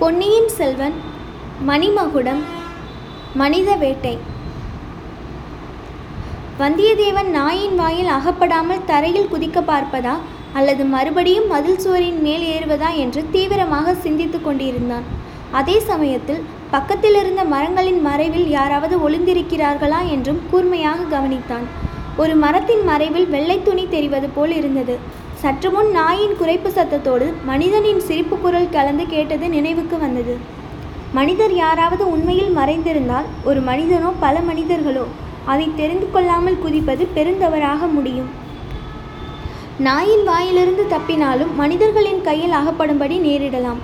பொன்னியின் செல்வன், மணிமகுடம், மனித வேட்டை. வந்தியத்தேவன் நாயின் வாயில் அகப்படாமல் தரையில் குதிக்க பார்ப்பதா அல்லது மறுபடியும் மதில் சுவரின் மேல் ஏறுவதா என்று தீவிரமாக சிந்தித்து கொண்டிருந்தான். அதே சமயத்தில் பக்கத்தில் இருந்த மரங்களின் மறைவில் யாராவது ஒளிந்திருக்கிறார்களா என்றும் கூர்மையாக கவனித்தான். ஒரு மரத்தின் மறைவில் வெள்ளை துணி தெரிவது போல் இருந்தது. சற்று முன் நாயின் குறைப்பு சத்தத்தோடு மனிதனின் சிரிப்பு குரல் கலந்து கேட்டது நினைவுக்கு வந்தது. மனிதர் யாராவது உண்மையில் மறைந்திருந்தால், ஒரு மனிதனோ பல மனிதர்களோ, அதை தெரிந்து கொள்ளாமல் குதிப்பது பெருந்தவறாக முடியும். நாயின் வாயிலிருந்து தப்பினாலும் மனிதர்களின் கையில் அகப்படும்படி நேரிடலாம்.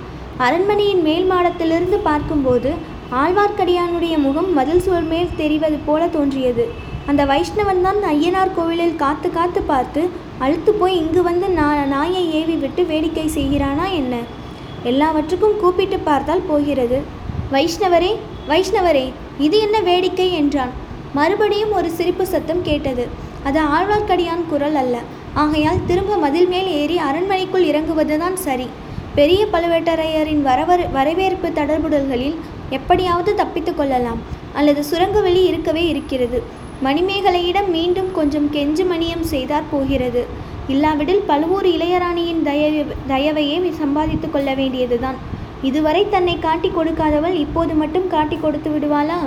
அரண்மனையின் மேல் மாடத்திலிருந்து பார்க்கும்போது ஆழ்வார்க்கடியானுடைய முகம் மதில் சுவர் மேல் தெரிவது போல தோன்றியது. அந்த வைஷ்ணவன் தான் ஐயனார் கோவிலில் காத்து காத்து பார்த்து அழுத்து போய் இங்கு வந்து நாயை ஏவி விட்டு வேடிக்கை செய்கிறானா என்ன? எல்லாவற்றுக்கும் கூப்பிட்டு பார்த்தால் போகிறது. வைஷ்ணவரே, வைஷ்ணவரே, இது என்ன வேடிக்கை என்றான். மறுபடியும் ஒரு சிரிப்பு சத்தம் கேட்டது. அது ஆழ்வார்க்கடியான் குரல் அல்ல. ஆகையால் திரும்ப மதில் மேல் ஏறி அரண்மனைக்குள் இறங்குவதுதான் சரி. பெரிய பழுவேட்டரையரின் வரவேற்பு தடர்புடல்களில் எப்படியாவது தப்பித்து கொள்ளலாம். அல்லது சுரங்க வெளி இருக்கவே இருக்கிறது. மணிமேகலையிடம் மீண்டும் கொஞ்சம் கெஞ்சு மணியம் செய்தார் போகிறது. இல்லாவிடில் பழுவூர் இளையராணியின் தயவையே சம்பாதித்து கொள்ள வேண்டியதுதான். இதுவரை தன்னை காட்டி கொடுக்காதவள் இப்போது மட்டும் காட்டி கொடுத்து விடுவாளா?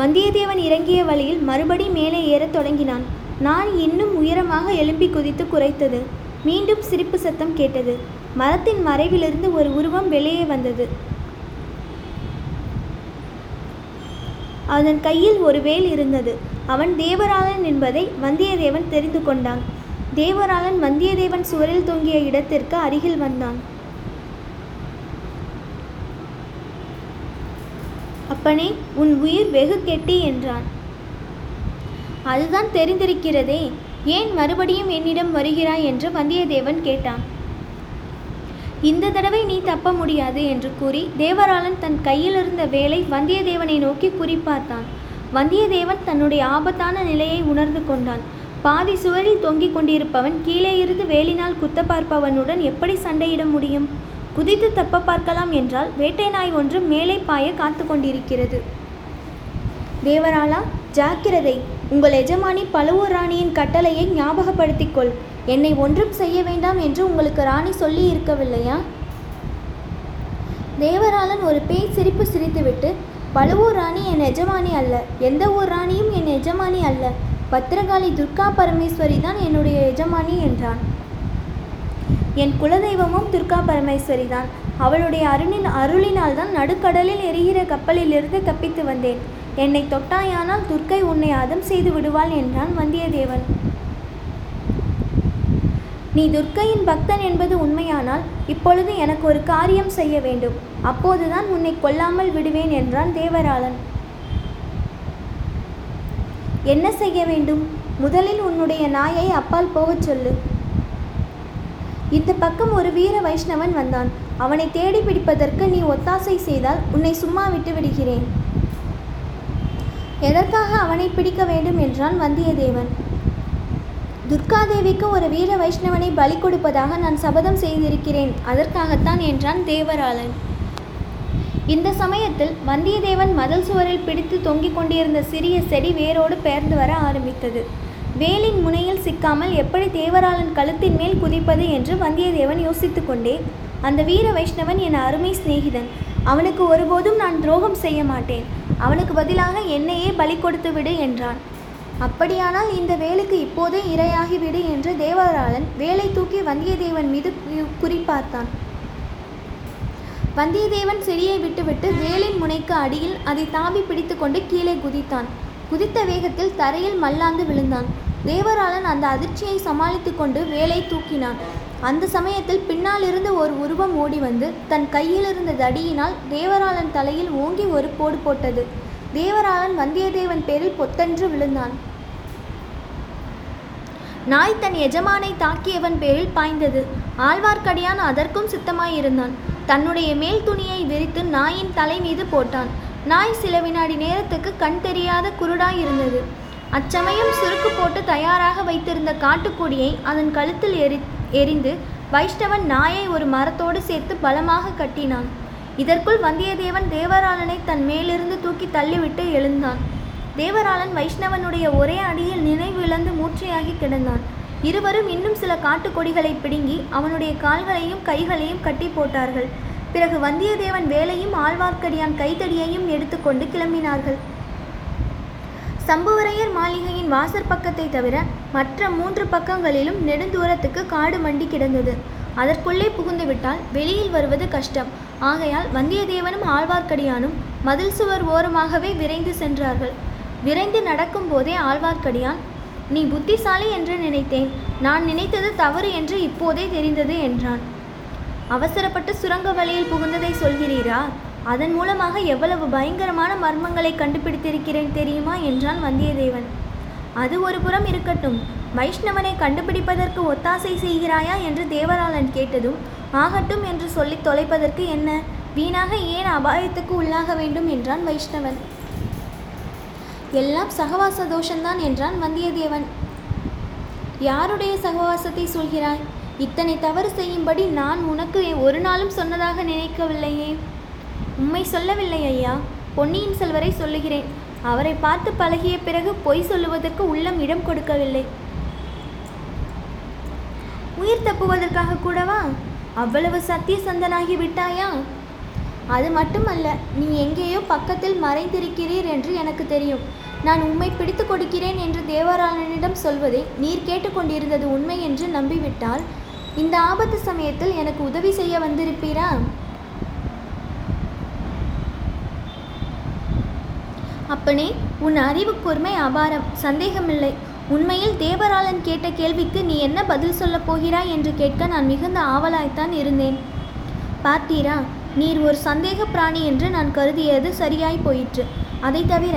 வந்தியத்தேவன் இறங்கிய வழியில் மறுபடி மேலே ஏறத் தொடங்கினான். நான் இன்னும் உயரமாக எழும்பி குதித்து குறைத்தது. மீண்டும் சிரிப்பு சத்தம் கேட்டது. மரத்தின் மறைவிலிருந்து ஒரு உருவம் வெளியே வந்தது. அதன் கையில் ஒரு வேல் இருந்தது. அவன் தேவராளன் என்பதை வந்தியத்தேவன் தெரிந்து கொண்டான். தேவராளன் வந்தியத்தேவன் சுவரில் தொங்கிய இடத்திற்கு அருகில் வந்தான். அப்பனே, உன் உயிர் வெகு கெட்டி என்றான். அதுதான் தெரிந்திருக்கிறதே, ஏன் மறுபடியும் என்னிடம் வருகிறாய் என்று வந்தியத்தேவன் கேட்டான். இந்த தடவை நீ தப்ப முடியாது என்று கூறி தேவராளன் தன் கையிலிருந்த வேலை வந்தியத்தேவனை நோக்கி குறிப்பார்த்தான். வந்தியத்தேவன் தன்னுடைய ஆபத்தான நிலையை உணர்ந்து கொண்டான். பாதி சுவரில் தொங்கிக் கொண்டிருப்பவன் கீழே இருந்து வேலினால் குத்த பார்ப்பவனுடன் எப்படி சண்டையிட முடியும்? குதித்து தப்ப பார்க்கலாம் என்றால் வேட்டை நாய் ஒன்று மேலே பாய காத்து கொண்டிருக்கிறது. தேவராளா, ஜாக்கிரதை! உங்கள் எஜமானி பழுவூர் ராணியின் கட்டளையை ஞாபகப்படுத்திக்கொள். என்னை ஒன்றும் செய்ய வேண்டாம் என்று உங்களுக்கு ராணி சொல்லி இருக்கவில்லையா? தேவராளன் ஒரு பேய் சிரிப்பு சிரித்துவிட்டு, பழுவூர் ராணி என் எஜமானி அல்ல. எந்த ஊர் ராணியும் என் எஜமானி அல்ல. பத்திரகாளி துர்கா பரமேஸ்வரி தான் என்னுடைய எஜமானி என்றான். என் குலதெய்வமும் துர்கா பரமேஸ்வரி தான். அவளுடைய அருளினால் தான் நடுக்கடலில் எரிகிற கப்பலிலிருந்து தப்பித்து வந்தேன். என்னை தொட்டாயானால் துர்க்கை உன்னை அதம் செய்து விடுவாள் என்றான் வந்தியத்தேவன். நீ துர்க்கையின் பக்தன் என்பது உண்மையானால் இப்பொழுது எனக்கு ஒரு காரியம் செய்ய வேண்டும். அப்போதுதான் உன்னை கொல்லாமல் விடுவேன் என்றான் தேவராளன். என்ன செய்ய வேண்டும்? முதலில் உன்னுடைய நாயை அப்பால் போகச் சொல்லு. இந்த பக்கம் ஒரு வீர வைஷ்ணவன் வந்தான். அவனை தேடி பிடிப்பதற்கு நீ ஒத்தாசை செய்தால் உன்னை சும்மா விட்டு விடுகிறேன். எதற்காக அவனை பிடிக்க வேண்டும் என்றான் வந்தியத்தேவன். துர்காதேவிக்கு ஒரு வீர வைஷ்ணவனை பலி கொடுப்பதாக நான் சபதம் செய்திருக்கிறேன், அதற்காகத்தான் என்றான் தேவராளன். இந்த சமயத்தில் வந்தியத்தேவன் மதில் சுவரில் பிடித்து தொங்கிக் கொண்டிருந்த சிறிய செடி வேரோடு பெயர்ந்து வர ஆரம்பித்தது. வேலின் முனையில் சிக்காமல் எப்படி தேவராளன் கழுத்தின் மேல் குதிப்பது என்று வந்தியத்தேவன் யோசித்து கொண்டே, அந்த வீர வைஷ்ணவன் என் அருமை சிநேகிதன். அவனுக்கு ஒருபோதும் நான் துரோகம் செய்ய மாட்டேன். அவனுக்கு பதிலாக என்னையே பலி கொடுத்து விடு என்றான். அப்படியானால் இந்த வேலுக்கு இப்போதே இரையாகிவிடு என்று தேவராளன் வேலை தூக்கி வந்தியத்தேவன் மீது குறிப்பார்த்தான். வந்தியத்தேவன் செடியை விட்டுவிட்டு வேலின் முனைக்கு அடியில் அதை தாவி பிடித்து கொண்டு கீழே குதித்தான். குதித்த வேகத்தில் தரையில் மல்லாந்து விழுந்தான். தேவராளன் அந்த அதிர்ச்சியை சமாளித்து கொண்டு வேலை தூக்கினான். அந்த சமயத்தில் பின்னாலிருந்து ஒரு உருவம் ஓடி வந்து தன் கையில் இருந்த தடியினால் தேவராளன் தலையில் ஓங்கி ஒரு போடு போட்டது. தேவராளன் வந்தியத்தேவன் பேரில் பொத்தென்று விழுந்தான். நாய் தன் எஜமானை தாக்கியவன் பேரில் பாய்ந்தது. ஆழ்வார்க்கடியான் அதற்கும் சித்தமாயிருந்தான். தன்னுடைய மேல் துணியை விரித்து நாயின் தலை மீது போட்டான். நாய் சில வினாடி நேரத்துக்கு கண் தெரியாத குருடாயிருந்தது. அச்சமயம் சுருக்கு போட்டு தயாராக வைத்திருந்த காட்டுக்கொடியை அதன் கழுத்தில் எரிந்து வைஷ்ணவன் நாயை ஒரு மரத்தோடு சேர்த்து பலமாக கட்டினான். இதற்குள் வந்தியத்தேவன் தேவராளனை தன் மேலிருந்து தூக்கி தள்ளிவிட்டு எழுந்தான். தேவராளன் வைஷ்ணவனுடைய ஒரே அடியில் நினைவு இழந்து மூச்சையாகி கிடந்தான். இருவரும் இன்னும் சில காட்டுக்கொடிகளை பிடுங்கி அவனுடைய கால்களையும் கைகளையும் கட்டி போட்டார்கள். பிறகு வந்தியத்தேவன் வேலையும் ஆழ்வார்க்கடியான் கைத்தடியையும் எடுத்துக்கொண்டு கிளம்பினார்கள். சம்புவரையர் மாளிகையின் வாசற்பக்கத்தை தவிர மற்ற 3 பக்கங்களிலும் நெடுந்தூரத்துக்கு காடு மண்டி கிடந்தது. அதற்குள்ளே புகுந்துவிட்டால் வெளியில் வருவது கஷ்டம். ஆகையால் வந்தியத்தேவனும் ஆழ்வார்க்கடியானும் மதில் சுவர் ஓரமாகவே விரைந்து சென்றார்கள். விரைந்து நடக்கும் போதே ஆழ்வார்க்கடியான், "நீ புத்திசாலி என்று நினைத்தேன். நான் நினைத்தது தவறு என்று இப்போதே தெரிந்தது" என்றான். "அவசரப்பட்டு சுரங்க வழியில் புகுந்ததை சொல்கிறீரா? அதன் மூலமாக எவ்வளவு பயங்கரமான மர்மங்களை கண்டுபிடித்திருக்கிறேன் தெரியுமா?" என்றான் வந்தியத்தேவன். "அது ஒரு புறம் இருக்கட்டும். வைஷ்ணவனை கண்டுபிடிப்பதற்கு ஒத்தாசை செய்கிறாயா என்று தேவராளன் கேட்டதும், ஆகட்டும் என்று சொல்லி தொலைப்பதற்கு என்ன? வீணாக ஏன் அபாயத்துக்கு உள்ளாக வேண்டும்?" என்றான் வைஷ்ணவன். "எல்லாம் சகவாச தோஷம்தான்" என்றான் வந்தியத்தேவன். "யாருடைய சகவாசத்தை சொல்கிறாய்? இத்தனை தவறு செய்யும்படி நான் உனக்கு ஒரு நாளும் சொன்னதாக நினைக்கவில்லையே." "உண்மை சொல்லவில்லை ஐயா, பொன்னியின் செல்வரை சொல்லுகிறேன். அவரை பார்த்து பழகிய பிறகு பொய் சொல்லுவதற்கு உள்ளம் இடம் கொடுக்கவில்லை." "உயிர் தப்புவதற்காக கூடவா? அவ்வளவு சத்தியசந்தனாகி விட்டாயா?" "அது மட்டுமல்ல, நீ எங்கேயோ பக்கத்தில் மறைந்திருக்கிறீர் என்று எனக்கு தெரியும். நான் உம்மை பிடித்து கொடுக்கிறேன் என்று தேவராளனிடம் சொல்வதை நீர் கேட்டுக்கொண்டிருந்தது உண்மை என்று நம்பிவிட்டால் இந்த ஆபத்து சமயத்தில் எனக்கு உதவி செய்ய வந்திருப்பீரா?" "அப்பனே, உன் அறிவு கூர்மை அபாரம், சந்தேகமில்லை. உண்மையில் தேவராளன் கேட்ட கேள்விக்கு நீ என்ன பதில் சொல்லப் போகிறாய் என்று கேட்க நான் மிகுந்த ஆவலாய்த்தான் இருந்தேன். பார்த்தீரா, நீர் ஒரு சந்தேக பிராணி என்று நான் கருதியது சரியாய் போயிற்று. அதை தவிர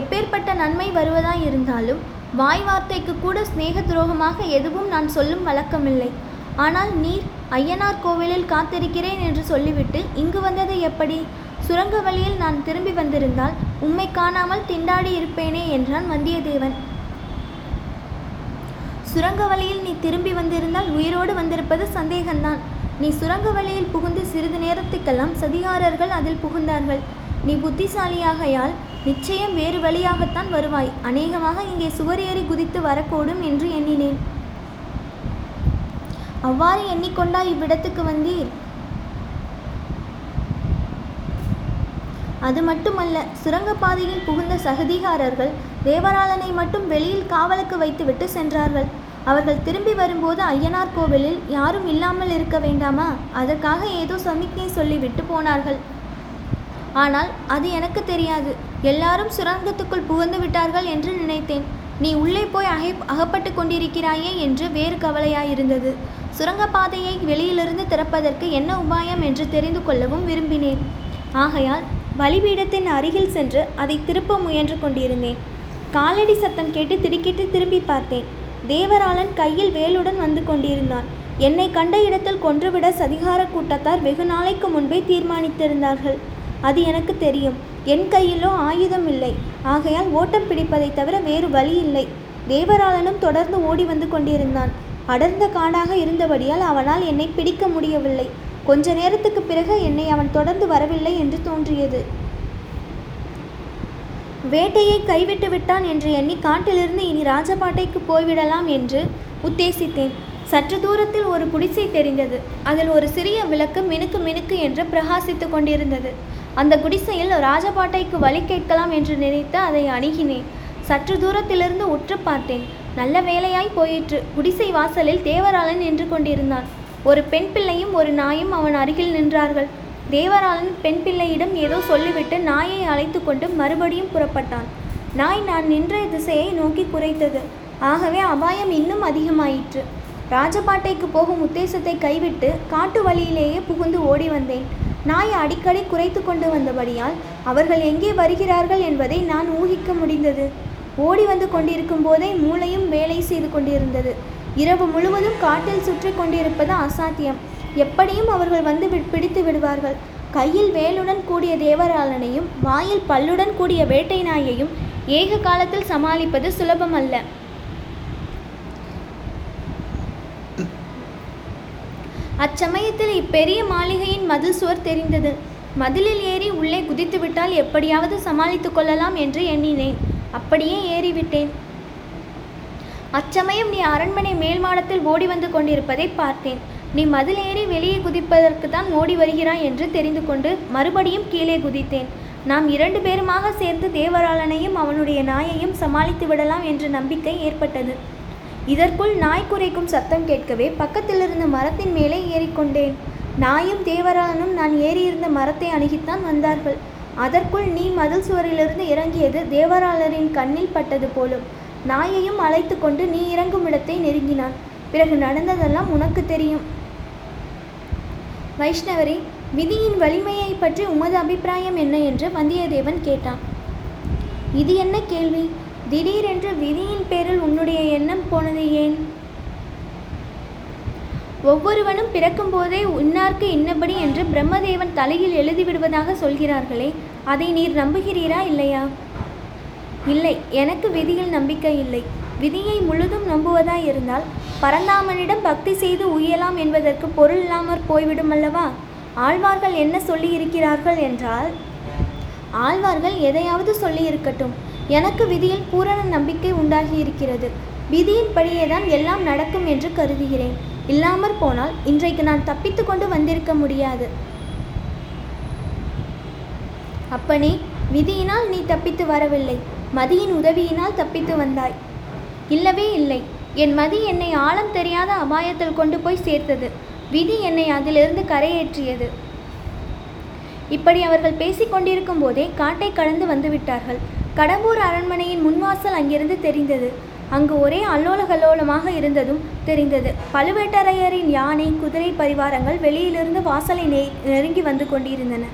எப்பேற்பட்ட நன்மை வருவதாய் இருந்தாலும் வாய் வார்த்தைக்கு கூட ஸ்நேக துரோகமாக எதுவும் நான் சொல்லும் வழக்கமில்லை. ஆனால் நீர் ஐயனார் கோவிலில் காத்திருக்கிறேன் என்று சொல்லிவிட்டு இங்கு வந்தது எப்படி? சுரங்க வழியில் நான் திரும்பி வந்திருந்தால் உம்மை காணாமல் திண்டாடி இருப்பேனே" என்றான் வந்தியத்தேவன். "சுரங்க வழியில் நீ திரும்பி வந்திருந்தால் உயிரோடு வந்திருப்பது சந்தேகம்தான். நீ சுரங்க வழியில் புகுந்து சிறிது நேரத்துக்கெல்லாம் சதிகாரர்கள் அதில் புகுந்தார்கள். நீ புத்திசாலியாகையால் நிச்சயம் வேறு வழியாகத்தான் வருவாய். அநேகமாக இங்கே சுவர் ஏறி குதித்து வரக்கூடும் என்று எண்ணினேன்." "அவ்வாறு எண்ணிக்கொண்டா இவ்விடத்துக்கு வந்தீர்?" "அது மட்டுமல்ல, சுரங்கப்பாதையில் புகுந்த சகதிகாரர்கள் தேவராளனை மட்டும் வெளியில் காவலுக்கு வைத்துவிட்டு சென்றார்கள். அவர்கள் திரும்பி வரும்போது ஐயனார் கோவிலில் யாரும் இல்லாமல் இருக்க வேண்டாமா? அதற்காக ஏதோ சமிக்ஞை சொல்லிவிட்டு போனார்கள். ஆனால் அது எனக்கு தெரியாது. எல்லாரும் சுரங்கத்துக்குள் புகுந்து விட்டார்கள் என்று நினைத்தேன். நீ உள்ளே போய் அகப்பட்டு கொண்டிருக்கிறாயே என்று வேறு கவலையாயிருந்தது. சுரங்கப்பாதையை வெளியிலிருந்து திறப்பதற்கு என்ன உபாயம் என்று தெரிந்து கொள்ளவும் விரும்பினேன். ஆகையால் பலிபீடத்தின் அருகில் சென்று அதை திருப்ப முயன்று கொண்டிருந்தேன். காலடி சத்தம் கேட்டு திடுக்கிட்டு திரும்பி பார்த்தேன். தேவராளன் கையில் வேலுடன் வந்து கொண்டிருந்தான். என்னை கண்ட இடத்தில் கொன்றுவிட சதிகார கூட்டத்தார் வெகு நாளைக்கு முன்பே தீர்மானித்திருந்தார்கள். அது எனக்கு தெரியும். என் கையிலோ ஆயுதம் இல்லை. ஆகையால் ஓட்டம் பிடிப்பதை தவிர வேறு வழி இல்லை. தேவராளனும் தொடர்ந்து ஓடி வந்து கொண்டிருந்தான். அடர்ந்த காடாக இருந்தபடியால் அவனால் என்னை பிடிக்க முடியவில்லை. கொஞ்ச நேரத்துக்கு பிறகு என்னை அவன் தொடர்ந்து வரவில்லை என்று தோன்றியது. வேட்டையை கைவிட்டு விட்டான் என்று எண்ணி காட்டிலிருந்து இனி ராஜபாட்டைக்கு போய்விடலாம் என்று உத்தேசித்தேன். சற்று தூரத்தில் ஒரு குடிசை தெரிந்தது. அதில் ஒரு சிறிய விளக்கு மினுக்கு மினுக்கு என்று பிரகாசித்து கொண்டிருந்தது. அந்த குடிசையில் ராஜபாட்டைக்கு வழி கேட்கலாம் என்று நினைத்து அதை அணுகினேன். சற்று தூரத்திலிருந்து உற்று பார்த்தேன். நல்ல வேலையாய் போயிற்று. குடிசை வாசலில் தேவராளன் நின்று கொண்டிருந்தான். ஒரு பெண் பிள்ளையும் ஒரு நாயும் அவன் அருகில் நின்றார்கள். தேவராளன் பெண் பிள்ளையிடம் ஏதோ சொல்லிவிட்டு நாயை அழைத்து கொண்டு மறுபடியும் புறப்பட்டான். நாய் நான் நின்ற திசையை நோக்கி குரைத்தது. ஆகவே அபாயம் இன்னும் அதிகமாயிற்று. ராஜபாட்டைக்கு போகும் உத்தேசத்தை கைவிட்டு காட்டு வழியிலேயே புகுந்து ஓடி வந்தேன். நாய் அடிக்கடி குறைத்து கொண்டு வந்தபடியால் அவர்கள் எங்கே வருகிறார்கள் என்பதை நான் ஊகிக்க முடிந்தது. ஓடி வந்து கொண்டிருக்கும் போதே மூளையும் வேலை செய்து கொண்டிருந்தது. இரவு முழுவதும் காட்டில் சுற்றி கொண்டிருப்பது அசாத்தியம். எப்படியும் அவர்கள் வந்து பிடித்து விடுவார்கள். கையில் வேலுடன் கூடிய தேவராளனையும் வாயில் பல்லுடன் கூடிய வேட்டை நாயையும் ஏக காலத்தில் சமாளிப்பது சுலபமல்ல. அச்சமயத்தில் இப்பெரிய மாளிகையின் மதில் சுவர் தெரிந்தது. மதிலில் ஏறி உள்ளே குதித்துவிட்டால் எப்படியாவது சமாளித்து கொள்ளலாம் என்று எண்ணினேன். அப்படியே ஏறிவிட்டேன். அச்சமயம் நீ அரண்மனை மேல் மாடத்தில் ஓடி வந்து கொண்டிருப்பதை பார்த்தேன். நீ மதில் ஏறி வெளியே குதிப்பதற்கு தான் ஓடி வருகிறாய் என்று தெரிந்து கொண்டு மறுபடியும் கீழே குதித்தேன். நாம் இரண்டு பேருமாக சேர்ந்து தேவராளனையும் அவனுடைய நாயையும் சமாளித்து விடலாம் என்ற நம்பிக்கை ஏற்பட்டது. இதற்குள் நாய் குறைக்கும் சத்தம் கேட்கவே பக்கத்திலிருந்து மரத்தின் மேலே ஏறிக்கொண்டேன். நாயும் தேவராளனும் நான் ஏறியிருந்த மரத்தை அணுகித்தான் வந்தார்கள். அதற்குள் நீ மதில் சுவரிலிருந்து இறங்கியது தேவராளரின் கண்ணில் பட்டது போலும். நாயையும் அழைத்து கொண்டு நீ இறங்கும் இடத்தை நெருங்கினான். பிறகு நடந்ததெல்லாம் உனக்கு தெரியும். வைஷ்ணவரே, விதியின் வலிமையை பற்றி உமது அபிப்பிராயம் என்ன என்று வந்தியத்தேவன் கேட்டான். இது என்ன கேள்வி? திடீரென்று விதியின் பேரில் உன்னுடைய எண்ணம் போனது ஏன்? ஒவ்வொருவனும் பிறக்கும் போதே இன்னார்க்கு இன்னபடி என்று பிரம்மதேவன் தலையில் எழுதிவிடுவதாக சொல்கிறார்களே, அதை நீர் நம்புகிறீரா இல்லையா? இல்லை, எனக்கு விதியில் நம்பிக்கை இல்லை. விதியை முழுதும் நம்புவதாயிருந்தால் பரந்தாமனிடம் பக்தி செய்து உயலாம் என்பதற்கு பொருள் இல்லாமற் போய்விடும் அல்லவா? ஆழ்வார்கள் என்ன சொல்லியிருக்கிறார்கள் என்றால், ஆழ்வார்கள் எதையாவது சொல்லியிருக்கட்டும், எனக்கு விதியில் பூரண நம்பிக்கை உண்டாகியிருக்கிறது. விதியின்படியே தான் எல்லாம் நடக்கும் என்று கருதுகிறேன். இல்லாமற் போனால் இன்றைக்கு நான் தப்பித்து கொண்டு வந்திருக்க முடியாது. அப்பனே, விதியினால் நீ தப்பித்து வரவில்லை, மதியின் உதவியினால் தப்பித்து வந்தாய். இல்லவே இல்லை, என் மதி என்னை ஆழம் தெரியாத அபாயத்தில் கொண்டு போய் சேர்த்தது. விதி என்னை அதிலிருந்து கரையேற்றியது. இப்படி அவர்கள் பேசிக்கொண்டிருக்கும் போதே காட்டை கடந்து வந்துவிட்டார்கள். கடம்பூர் அரண்மனையின் முன்வாசல் அங்கிருந்து தெரிந்தது. அங்கு ஒரே அல்லோலகல்லோலமாக இருந்ததும் தெரிந்தது. பழுவேட்டரையரின் யானை, குதிரை பரிவாரங்கள் வெளியிலிருந்து வாசலை நெருங்கி வந்து கொண்டிருந்தன.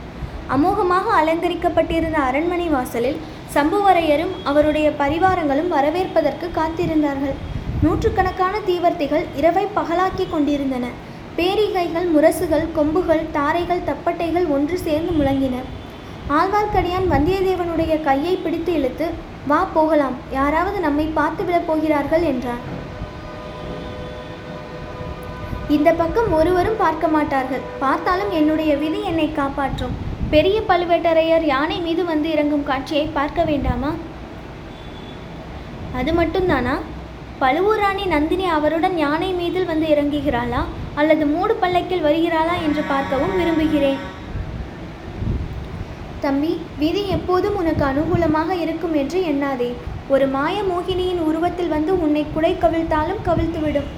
அமோகமாக அலங்கரிக்கப்பட்டிருந்த அரண்மனை வாசலில் சம்புவரையரும் அவருடைய பரிவாரங்களும் வரவேற்பதற்கு காத்திருந்தார்கள். நூற்றுக்கணக்கான தீவர்த்திகள் இரவை பகலாக்கி கொண்டிருந்தன. பேரிகைகள், முரசுகள், கொம்புகள், தாரைகள், தப்பட்டைகள் ஒன்று சேர்ந்து முழங்கின. ஆழ்வார்க்கடியான் வந்தியத்தேவனுடைய கையை பிடித்து இழுத்து, வா போகலாம், யாராவது நம்மை பார்த்துவிடப் போகிறார்கள் என்றான். இந்த பக்கம் ஒருவரும் பார்க்க மாட்டார்கள், பார்த்தாலும் என்னுடைய விதி என்னை காப்பாற்றும். பெரிய பழுவேட்டரையர் யானை மீது வந்து இறங்கும் காட்சியை பார்க்க வேண்டாமா? அது மட்டும்தானா? பழுவூராணி நந்தினி அவருடன் யானை மீதில் வந்து இறங்குகிறாளா அல்லது மூடு பல்லக்கில் வருகிறாளா என்று பார்க்கவும் விரும்புகிறேன். தம்பி, விதி எப்போதும் உனக்கு அனுகூலமாக இருக்கும் என்று எண்ணாதே. ஒரு மாய மோகினியின் உருவத்தில் வந்து உன்னை குடை கவிழ்த்தாலும் கவிழ்த்துவிடும்.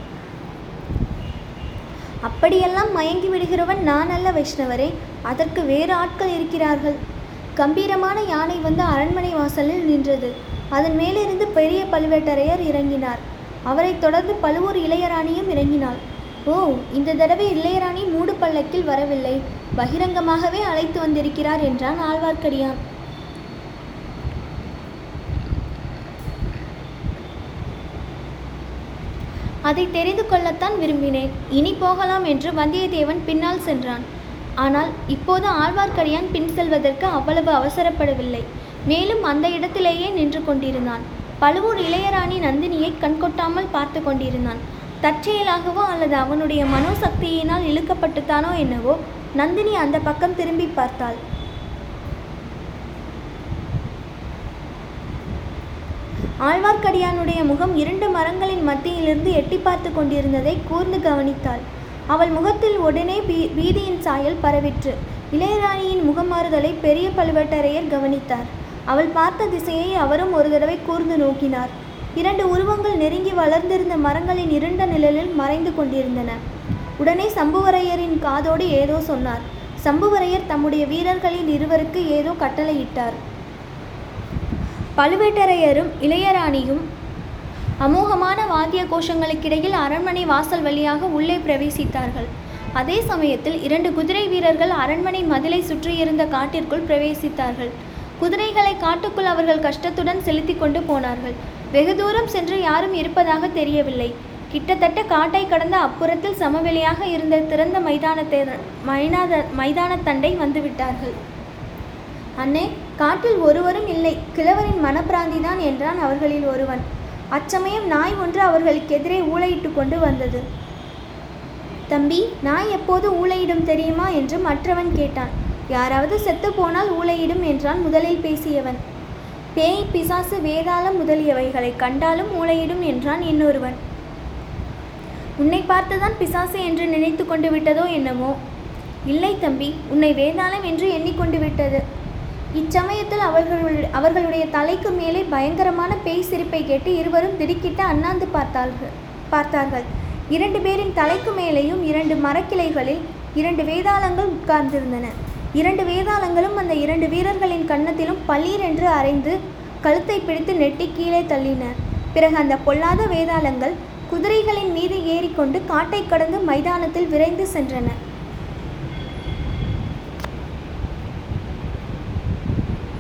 அப்படியெல்லாம் மயங்கி விடுகிறவன் நான் அல்ல வைஷ்ணவரே, அதற்கு வேறு ஆட்கள் இருக்கிறார்கள். கம்பீரமான யானை வந்து அரண்மனை வாசலில் நின்றது. அதன் மேலிருந்து பெரிய பழுவேட்டரையர் இறங்கினார். அவரைத் தொடர்ந்து பழுவூர் இளையராணியும் இறங்கினாள். ஓ, இந்த தடவை இளையராணி மூடு பல்லக்கில் வரவில்லை, பகிரங்கமாகவே அழைத்து வந்திருக்கிறார் என்றான் ஆழ்வார்க்கடியான். அதை தெரிந்து கொள்ளத்தான் விரும்பினேன். இனி போகலாம் என்று வந்தியத்தேவன் பின்னால் சென்றான். ஆனால் இப்போது ஆழ்வார்க்கடியான் பின் செல்வதற்கு அவ்வளவு அவசரப்படவில்லை. மேலும் அந்த இடத்திலேயே நின்று கொண்டிருந்தான். பழுவூர் இளையராணி நந்தினியை கண்கொட்டாமல் பார்த்து கொண்டிருந்தான். தற்செயலாகவோ அல்லது அவனுடைய மனோசக்தியினால் இழுக்கப்பட்டுத்தானோ என்னவோ, நந்தினி அந்த பக்கம் திரும்பி பார்த்தாள். ஆழ்வார்க்கடியானுடைய முகம் இரண்டு மரங்களின் மத்தியிலிருந்து எட்டி பார்த்து கொண்டிருந்ததை கூர்ந்து கவனித்தாள். அவள் முகத்தில் உடனே பீதியின் சாயல் பரவிற்று. இளையராணியின் முகமாறுதலை பெரிய பழுவேட்டரையர் கவனித்தார். அவள் பார்த்த திசையை அவரும் ஒரு தடவை கூர்ந்து நோக்கினார். இரண்டு உருவங்கள் நெருங்கி வளர்ந்திருந்த மரங்களின் இருண்ட நிழலில் மறைந்து கொண்டிருந்தன. உடனே சம்புவரையரின் காதோடு ஏதோ சொன்னார். சம்புவரையர் தம்முடைய வீரர்களின் இருவருக்கு ஏதோ கட்டளையிட்டார். பழுவேட்டரையரும் இளையராணியும் அமோகமான வாத்திய கோஷங்களுக்கிடையில் அரண்மனை வாசல் வழியாக உள்ளே பிரவேசித்தார்கள். அதே சமயத்தில் இரண்டு குதிரை வீரர்கள் அரண்மனை மதிலை சுற்றியிருந்த காட்டிற்குள் பிரவேசித்தார்கள். குதிரைகளை காட்டுக்குள் அவர்கள் கஷ்டத்துடன் செலுத்தி கொண்டு போனார்கள். வெகு தூரம் சென்று யாரும் இருப்பதாக தெரியவில்லை. கிட்டத்தட்ட காட்டை கடந்த அப்புறத்தில் சமவெளியாக இருந்த திறந்த மைதானத்தண்டை வந்துவிட்டார்கள். அண்ணே, காட்டில் ஒருவரும் இல்லை, கிழவரின் மனப்பிராந்திதான் என்றான் அவர்களில் ஒருவன். அச்சமயம் நாய் ஒன்று அவர்களுக்கு எதிரே ஊளையிட்டு கொண்டு வந்தது. தம்பி, நாய் எப்போது ஊளையிடும் தெரியுமா என்று மற்றவன் கேட்டான். யாராவது செத்துப்போனால் ஊளையிடும் என்றான் முதலில் பேசியவன். பேய், பிசாசு, வேதாளம் முதலியவைகளை கண்டாலும் ஊளையிடும் என்றான் இன்னொருவன். உன்னை பார்த்துதான் பிசாசு என்று நினைத்து கொண்டு விட்டதோ என்னமோ? இல்லை தம்பி, உன்னை வேதாளம் என்று எண்ணிக்கொண்டு விட்டது. இச்சமயத்தில் அவர்களுடைய தலைக்கு மேலே பயங்கரமான பேய் சிரிப்பை கேட்டு இருவரும் திடுக்கிட்டு அண்ணாந்து பார்த்தார்கள். இரண்டு பேரின் தலைக்கு மேலேயும் இரண்டு மரக்கிளைகளில் இரண்டு வேதாளங்கள் உட்கார்ந்திருந்தன. இரண்டு வேதாளங்களும் அந்த இரண்டு வீரர்களின் கன்னத்திலும் பளீரென்று அரைந்து கழுத்தை பிடித்து நெட்டி கீழே தள்ளின. பிறகு அந்த பொல்லாத வேதாளங்கள் குதிரைகளின் மீது ஏறிக்கொண்டு காட்டை கடந்து மைதானத்தில் விரைந்து சென்றன.